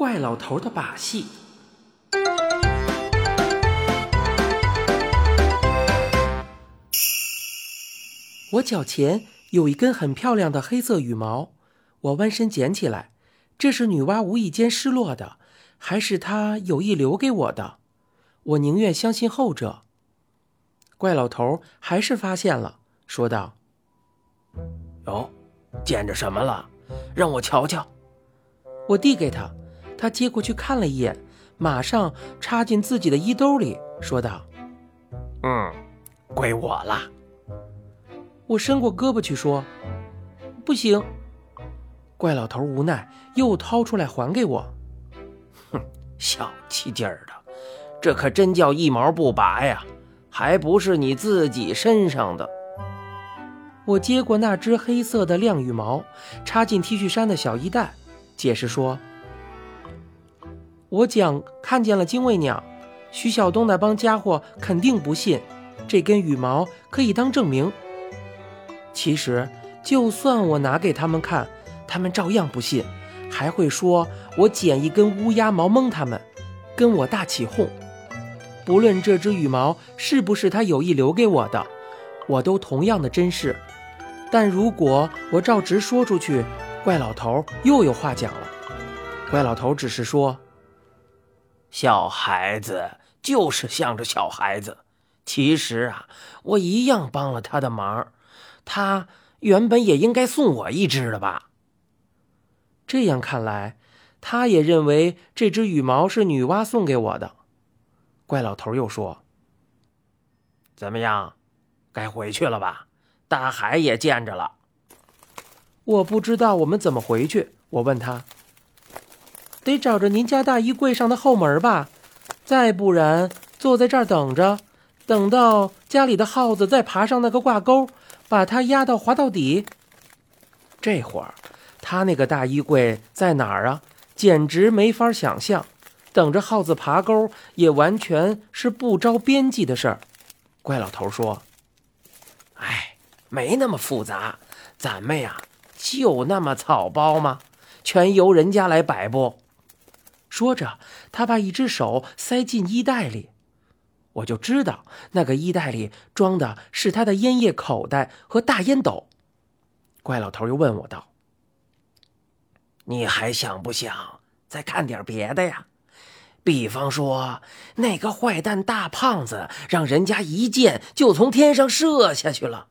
怪老头的把戏。我脚前有一根很漂亮的黑色羽毛，我弯身捡起来，这是女娲无意间失落的，还是她有意留给我的？我宁愿相信后者。怪老头还是发现了，说道：哦，捡着什么了？让我瞧瞧。我递给他，他接过去看了一眼，马上插进自己的衣兜里，说道：归我了。我伸过胳膊去说：不行。怪老头无奈，又掏出来还给我。哼，小气劲儿的，这可真叫一毛不拔呀，还不是你自己身上的。我接过那只黑色的亮羽毛，插进 T 恤衫的小衣袋，解释说：我讲看见了精卫鸟，徐晓东那帮家伙肯定不信，这根羽毛可以当证明。其实就算我拿给他们看，他们照样不信，还会说我捡一根乌鸦毛蒙他们，跟我大起哄。不论这只羽毛是不是他有意留给我的，我都同样的珍视。但如果我照直说出去，怪老头又有话讲了。怪老头只是说：小孩子就是向着小孩子，其实啊，我一样帮了他的忙，他原本也应该送我一只的吧。这样看来，他也认为这只羽毛是女娲送给我的。怪老头又说：怎么样，该回去了吧，大海也见着了。我不知道我们怎么回去，我问他：得找着您家大衣柜上的后门吧，再不然坐在这儿等着，等到家里的耗子再爬上那个挂钩，把它压到滑到底。这会儿他那个大衣柜在哪儿啊，简直没法想象，等着耗子爬钩也完全是不着边际的事儿。怪老头说：哎，没那么复杂，咱们呀就那么草包吗？全由人家来摆布。说着他把一只手塞进衣袋里，我就知道那个衣袋里装的是他的烟叶口袋和大烟斗。怪老头又问我道：你还想不想再看点别的呀？比方说那个坏蛋大胖子让人家一箭就从天上射下去了，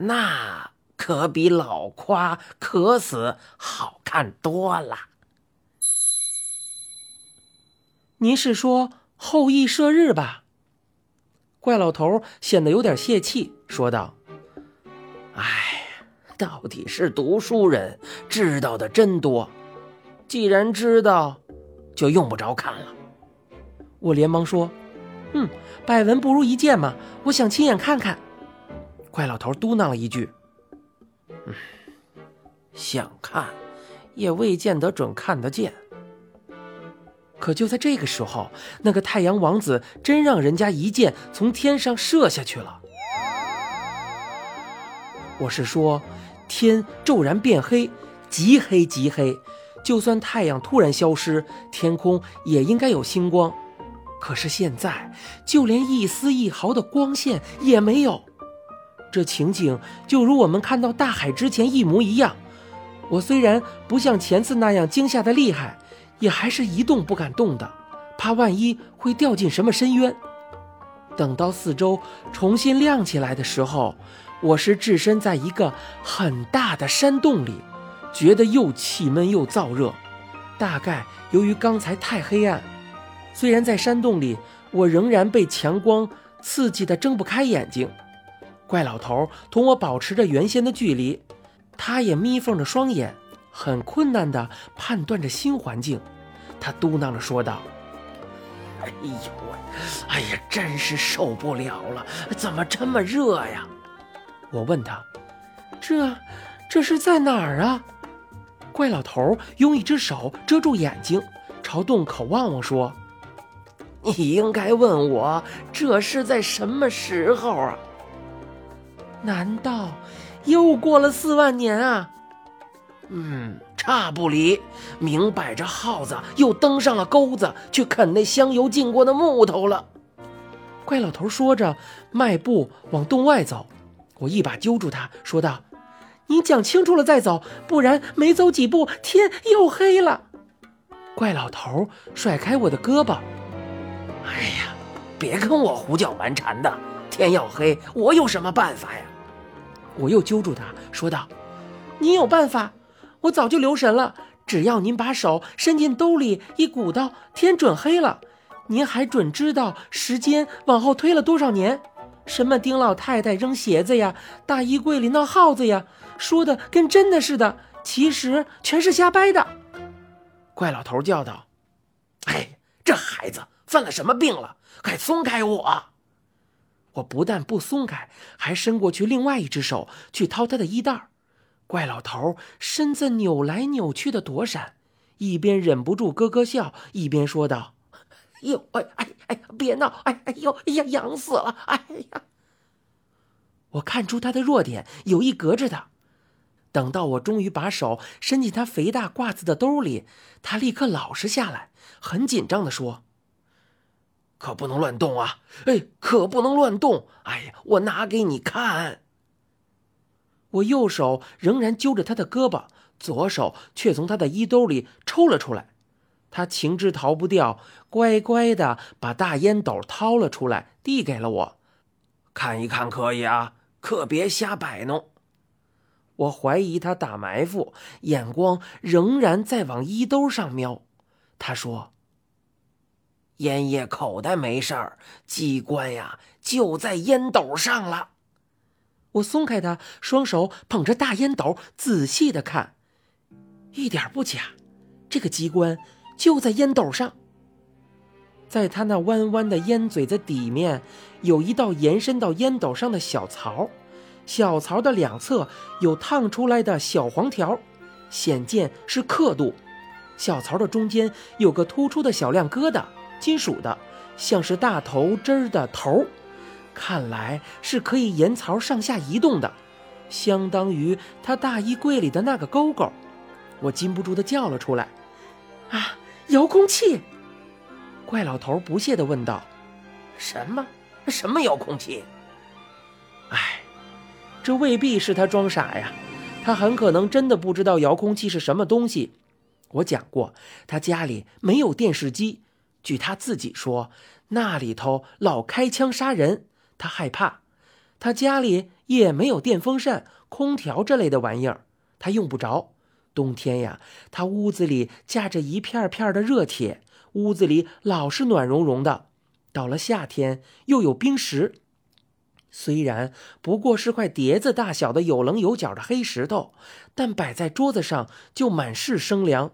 那可比老夸渴死好看多了。您是说后羿射日吧？怪老头显得有点泄气，说道：哎，到底是读书人，知道的真多，既然知道就用不着看了。我连忙说：百闻不如一见嘛，我想亲眼看看。怪老头嘟囔了一句：想看也未见得准看得见。可就在这个时候，那个太阳王子真让人家一箭从天上射下去了。我是说天骤然变黑，极黑极黑，就算太阳突然消失，天空也应该有星光，可是现在就连一丝一毫的光线也没有。这情景就如我们看到大海之前一模一样。我虽然不像前次那样惊吓的厉害，也还是一动不敢动的，怕万一会掉进什么深渊。等到四周重新亮起来的时候，我是置身在一个很大的山洞里，觉得又气闷又燥热，大概由于刚才太黑暗。虽然在山洞里，我仍然被强光刺激得睁不开眼睛。怪老头同我保持着原先的距离，他也眯缝着双眼，很困难地判断着新环境。他嘟囔着说道：哎呦喂，哎呀，真是受不了了，怎么这么热呀？我问他：这是在哪儿啊？怪老头用一只手遮住眼睛，朝洞口望望说：你应该问我这是在什么时候啊？难道又过了4万年啊？差不离，明摆着耗子又登上了钩子，去啃那香油浸过的木头了。怪老头说着，迈步往洞外走。我一把揪住他，说道：“你讲清楚了再走，不然没走几步，天又黑了。”怪老头甩开我的胳膊：“哎呀，别跟我胡搅蛮缠的，天要黑，我有什么办法呀？”我又揪住他，说道：“你有办法，我早就留神了，只要您把手伸进兜里一鼓捣，天准黑了。您还准知道时间往后推了多少年？什么丁老太太扔鞋子呀，大衣柜里闹耗子呀，说的跟真的似的，其实全是瞎掰的。”怪老头叫道：“哎，这孩子犯了什么病了？快松开我！”我不但不松开，还伸过去另外一只手去掏他的衣袋。怪老头身子扭来扭去的躲闪，一边忍不住咯咯笑，一边说道：“哟，哎，别闹！哎呦，痒死了！哎呀！”我看出他的弱点，有意隔着他。等到我终于把手伸进他肥大褂子的兜里，他立刻老实下来，很紧张地说：“可不能乱动啊！哎，可不能乱动！哎呀，我拿给你看。”我右手仍然揪着他的胳膊，左手却从他的衣兜里抽了出来。他情之逃不掉，乖乖地把大烟斗掏了出来，递给了我：“看一看可以啊，可别瞎摆弄。”我怀疑他打埋伏，眼光仍然在往衣兜上瞄。他说：“烟叶口袋没事儿，机关呀就在烟斗上了。”我松开他，双手捧着大烟斗仔细地看，一点不假，这个机关就在烟斗上。在他那弯弯的烟嘴子底面，有一道延伸到烟斗上的小槽，小槽的两侧有烫出来的小黄条，显见是刻度。小槽的中间有个突出的小亮疙瘩，金属的，像是大头针的头，看来是可以沿槽上下移动的，相当于他大衣柜里的那个钩钩。我禁不住地叫了出来：“啊，遥控器！”怪老头不屑地问道：“什么遥控器？”哎，这未必是他装傻呀，他很可能真的不知道遥控器是什么东西。我讲过，他家里没有电视机，据他自己说，那里头老开枪杀人，他害怕。他家里也没有电风扇、空调这类的玩意儿，他用不着。冬天呀，他屋子里架着一片片的热铁，屋子里老是暖融融的。到了夏天，又有冰石。虽然不过是块碟子大小的有棱有角的黑石头，但摆在桌子上就满是生凉。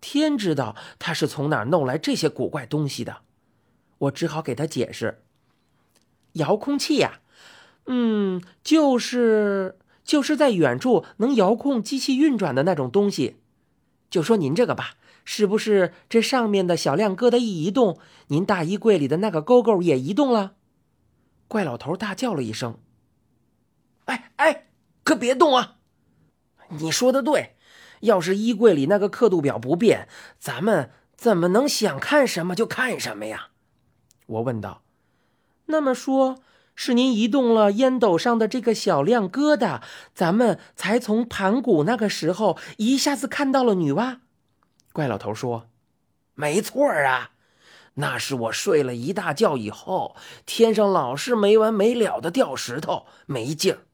天知道他是从哪儿弄来这些古怪东西的。我只好给他解释：“遥控器呀，就是在远处能遥控机器运转的那种东西。就说您这个吧，是不是这上面的小亮疙瘩一移动，您大衣柜里的那个钩钩也移动了？”怪老头大叫了一声：“哎，可别动啊！你说的对，要是衣柜里那个刻度表不变，咱们怎么能想看什么就看什么呀？”我问道：“那么说是您移动了烟斗上的这个小亮疙瘩，咱们才从盘古那个时候一下子看到了女娲？”怪老头说：“没错啊，那是我睡了一大觉以后，天上老是没完没了的掉石头，没劲儿。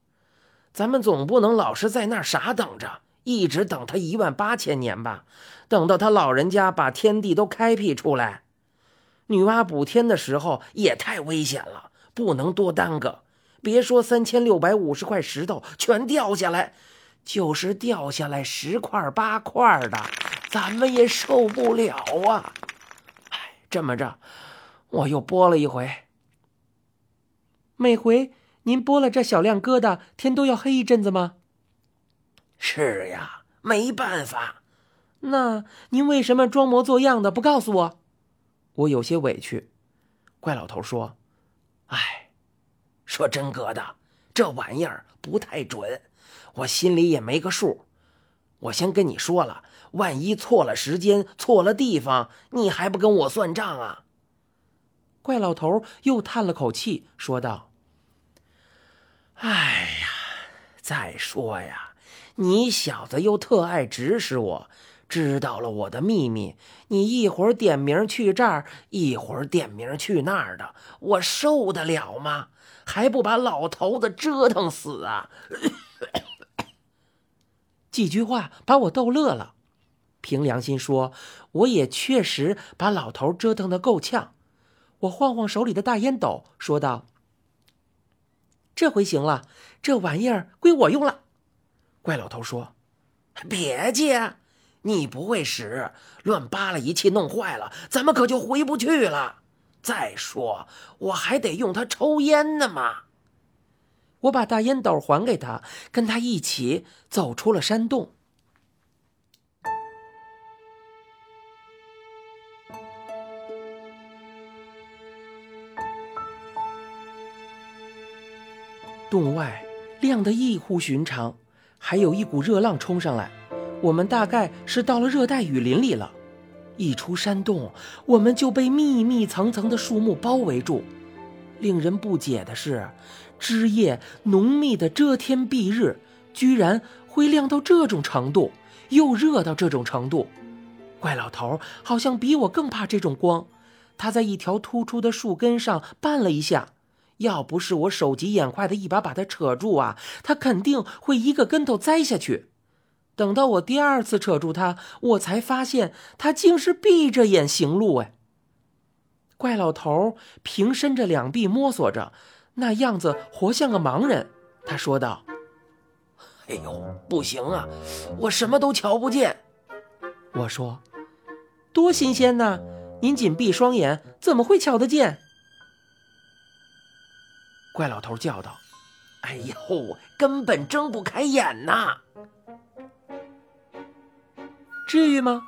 咱们总不能老是在那儿傻等着，一直等他18000年吧，等到他老人家把天地都开辟出来。女娲补天的时候也太危险了，不能多耽搁。别说3650块石头全掉下来，就是掉下来10块8块的，咱们也受不了啊。这么着，我又播了一回。每回您播了这小亮疙瘩，天都要黑一阵子吗？”“是呀，没办法。”“那您为什么装模作样的不告诉我？”我有些委屈。怪老头说：“说真疙瘩，这玩意儿不太准，我心里也没个数。我先跟你说了，万一错了时间，错了地方，你还不跟我算账啊？怪老头又叹了口气，说道：哎呀，再说呀，你小子又特爱指使我，知道了我的秘密，你一会儿点名去这儿，一会儿点名去那儿的，我受得了吗？还不把老头子折腾死啊！几句话把我逗乐了，凭良心说，我也确实把老头折腾得够呛。我晃晃手里的大烟斗，说道：这回行了，这玩意儿归我用了。怪老头说：别介，你不会使，乱扒拉一气弄坏了，咱们可就回不去了。再说我还得用它抽烟呢嘛。我把大烟斗还给他，跟他一起走出了山洞。洞外亮得异乎寻常，还有一股热浪冲上来，我们大概是到了热带雨林里了。一出山洞，我们就被密密层层的树木包围住。令人不解的是，枝叶浓密的遮天蔽日，居然会亮到这种程度，又热到这种程度。怪老头好像比我更怕这种光，他在一条突出的树根上绊了一下，要不是我手疾眼快的一把把他扯住啊，他肯定会一个跟头栽下去。等到我第二次扯住他，我才发现他竟是闭着眼行路。哎，怪老头平伸着两臂摸索着，那样子活像个盲人。他说道：哎呦，不行啊，我什么都瞧不见。我说：多新鲜呐，您紧闭双眼怎么会瞧得见？怪老头叫道：哎呦，根本睁不开眼呐。至于吗？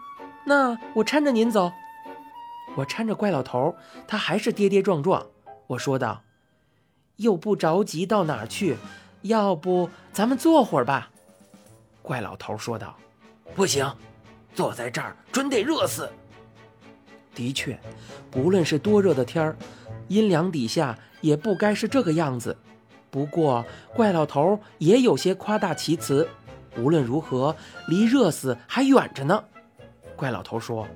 那我搀着您走。我搀着怪老头，他还是跌跌撞撞。我说道：又不着急到哪儿去，要不咱们坐会儿吧。怪老头说道：不行，坐在这儿准得热死。的确，无论是多热的天儿，阴凉底下也不该是这个样子。不过怪老头也有些夸大其词，无论如何离热死还远着呢。怪老头说：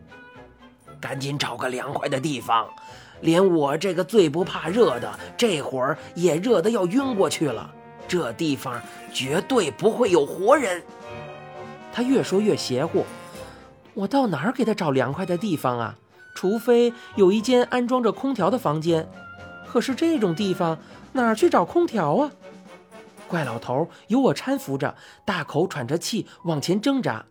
赶紧找个凉快的地方，连我这个最不怕热的，这会儿也热得要晕过去了。这地方绝对不会有活人。他越说越邪乎，我到哪儿给他找凉快的地方啊？除非有一间安装着空调的房间，可是这种地方哪儿去找空调啊？怪老头由我搀扶着，大口喘着气往前挣扎。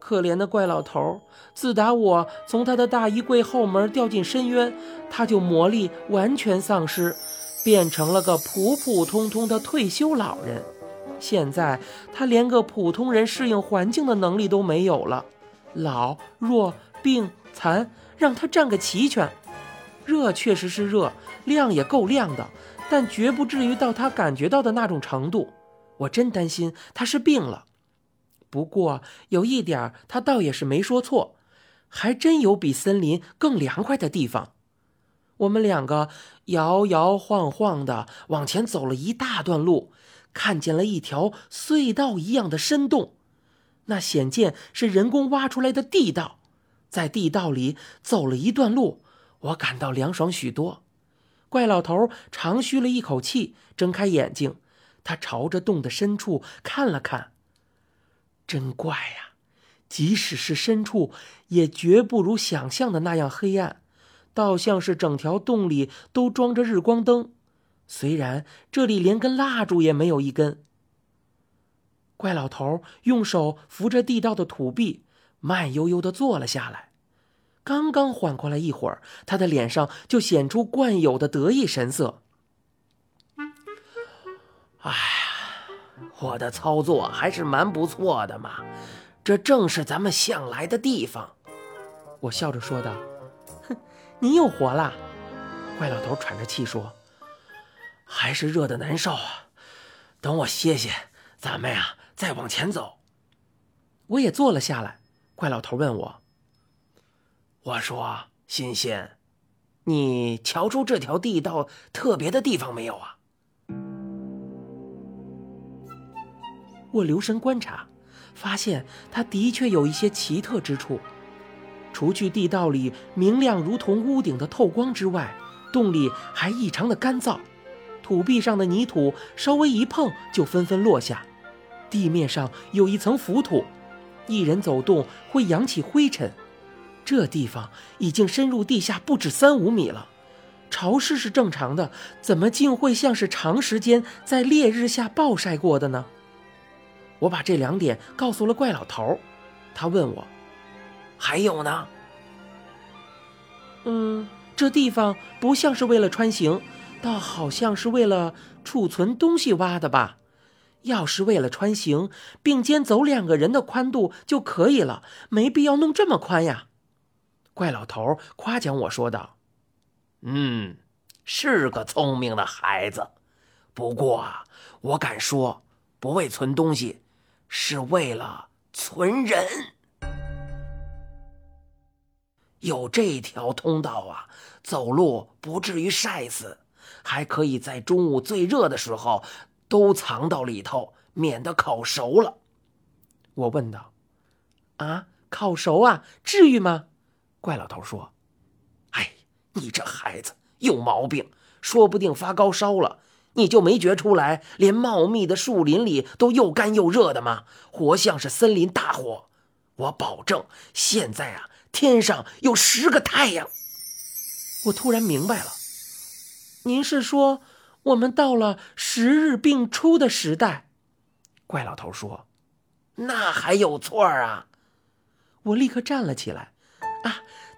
可怜的怪老头，自打我从他的大衣柜后门掉进深渊，他就魔力完全丧失，变成了个普普通通的退休老人。现在他连个普通人适应环境的能力都没有了，老弱病残让他占个齐全。热确实是热，亮也够亮的，但绝不至于到他感觉到的那种程度。我真担心他是病了。不过有一点他倒也是没说错，还真有比森林更凉快的地方。我们两个摇摇晃晃地往前走了一大段路，看见了一条隧道一样的深洞，那显见是人工挖出来的地道。在地道里走了一段路，我感到凉爽许多。怪老头长吁了一口气，睁开眼睛，他朝着洞的深处看了看。真怪呀，即使是深处也绝不如想象的那样黑暗，倒像是整条洞里都装着日光灯，虽然这里连根蜡烛也没有一根。怪老头用手扶着地道的土壁，慢悠悠地坐了下来。刚刚缓过来一会儿，他的脸上就显出惯有的得意神色。哎呀，我的操作还是蛮不错的嘛，这正是咱们向来的地方。我笑着说道：哼，你又活了。怪老头喘着气说：还是热得难受啊，等我歇歇，咱们呀再往前走。我也坐了下来。怪老头问我，我说欣欣，你瞧出这条地道特别的地方没有啊？我留神观察，发现它的确有一些奇特之处。除去地道里明亮如同屋顶的透光之外，洞里还异常的干燥，土壁上的泥土稍微一碰就纷纷落下，地面上有一层浮土，一人走动会扬起灰尘。这地方已经深入地下不止3-5米了，潮湿是正常的，怎么竟会像是长时间在烈日下暴晒过的呢？我把这2点告诉了怪老头，他问我，还有呢？这地方不像是为了穿行，倒好像是为了储存东西挖的吧。要是为了穿行，并肩走2个人的宽度就可以了，没必要弄这么宽呀。怪老头夸奖我说道，是个聪明的孩子，不过我敢说，不为存东西，是为了存人。有这条通道走路不至于晒死，还可以在中午最热的时候都藏到里头，免得烤熟了。我问道，烤熟至于吗？怪老头说，你这孩子有毛病，说不定发高烧了。你就没觉出来，连茂密的树林里都又干又热的吗？活像是森林大火。我保证，现在天上有10个太阳。我突然明白了，您是说我们到了10日并出的时代？怪老头说，那还有错啊？我立刻站了起来，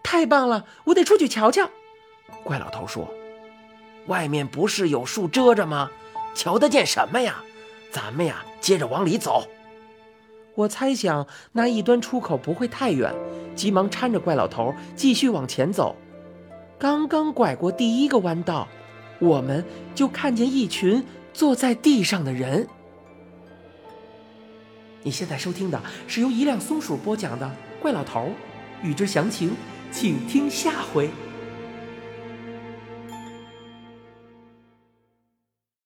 太棒了，我得出去瞧瞧。怪老头说，外面不是有树遮着吗？瞧得见什么呀？咱们接着往里走。我猜想那一端出口不会太远，急忙搀着怪老头继续往前走。刚刚拐过第1个弯道，我们就看见一群坐在地上的人。你现在收听的是由一辆松鼠播讲的《怪老头》，欲知详情，请听下回。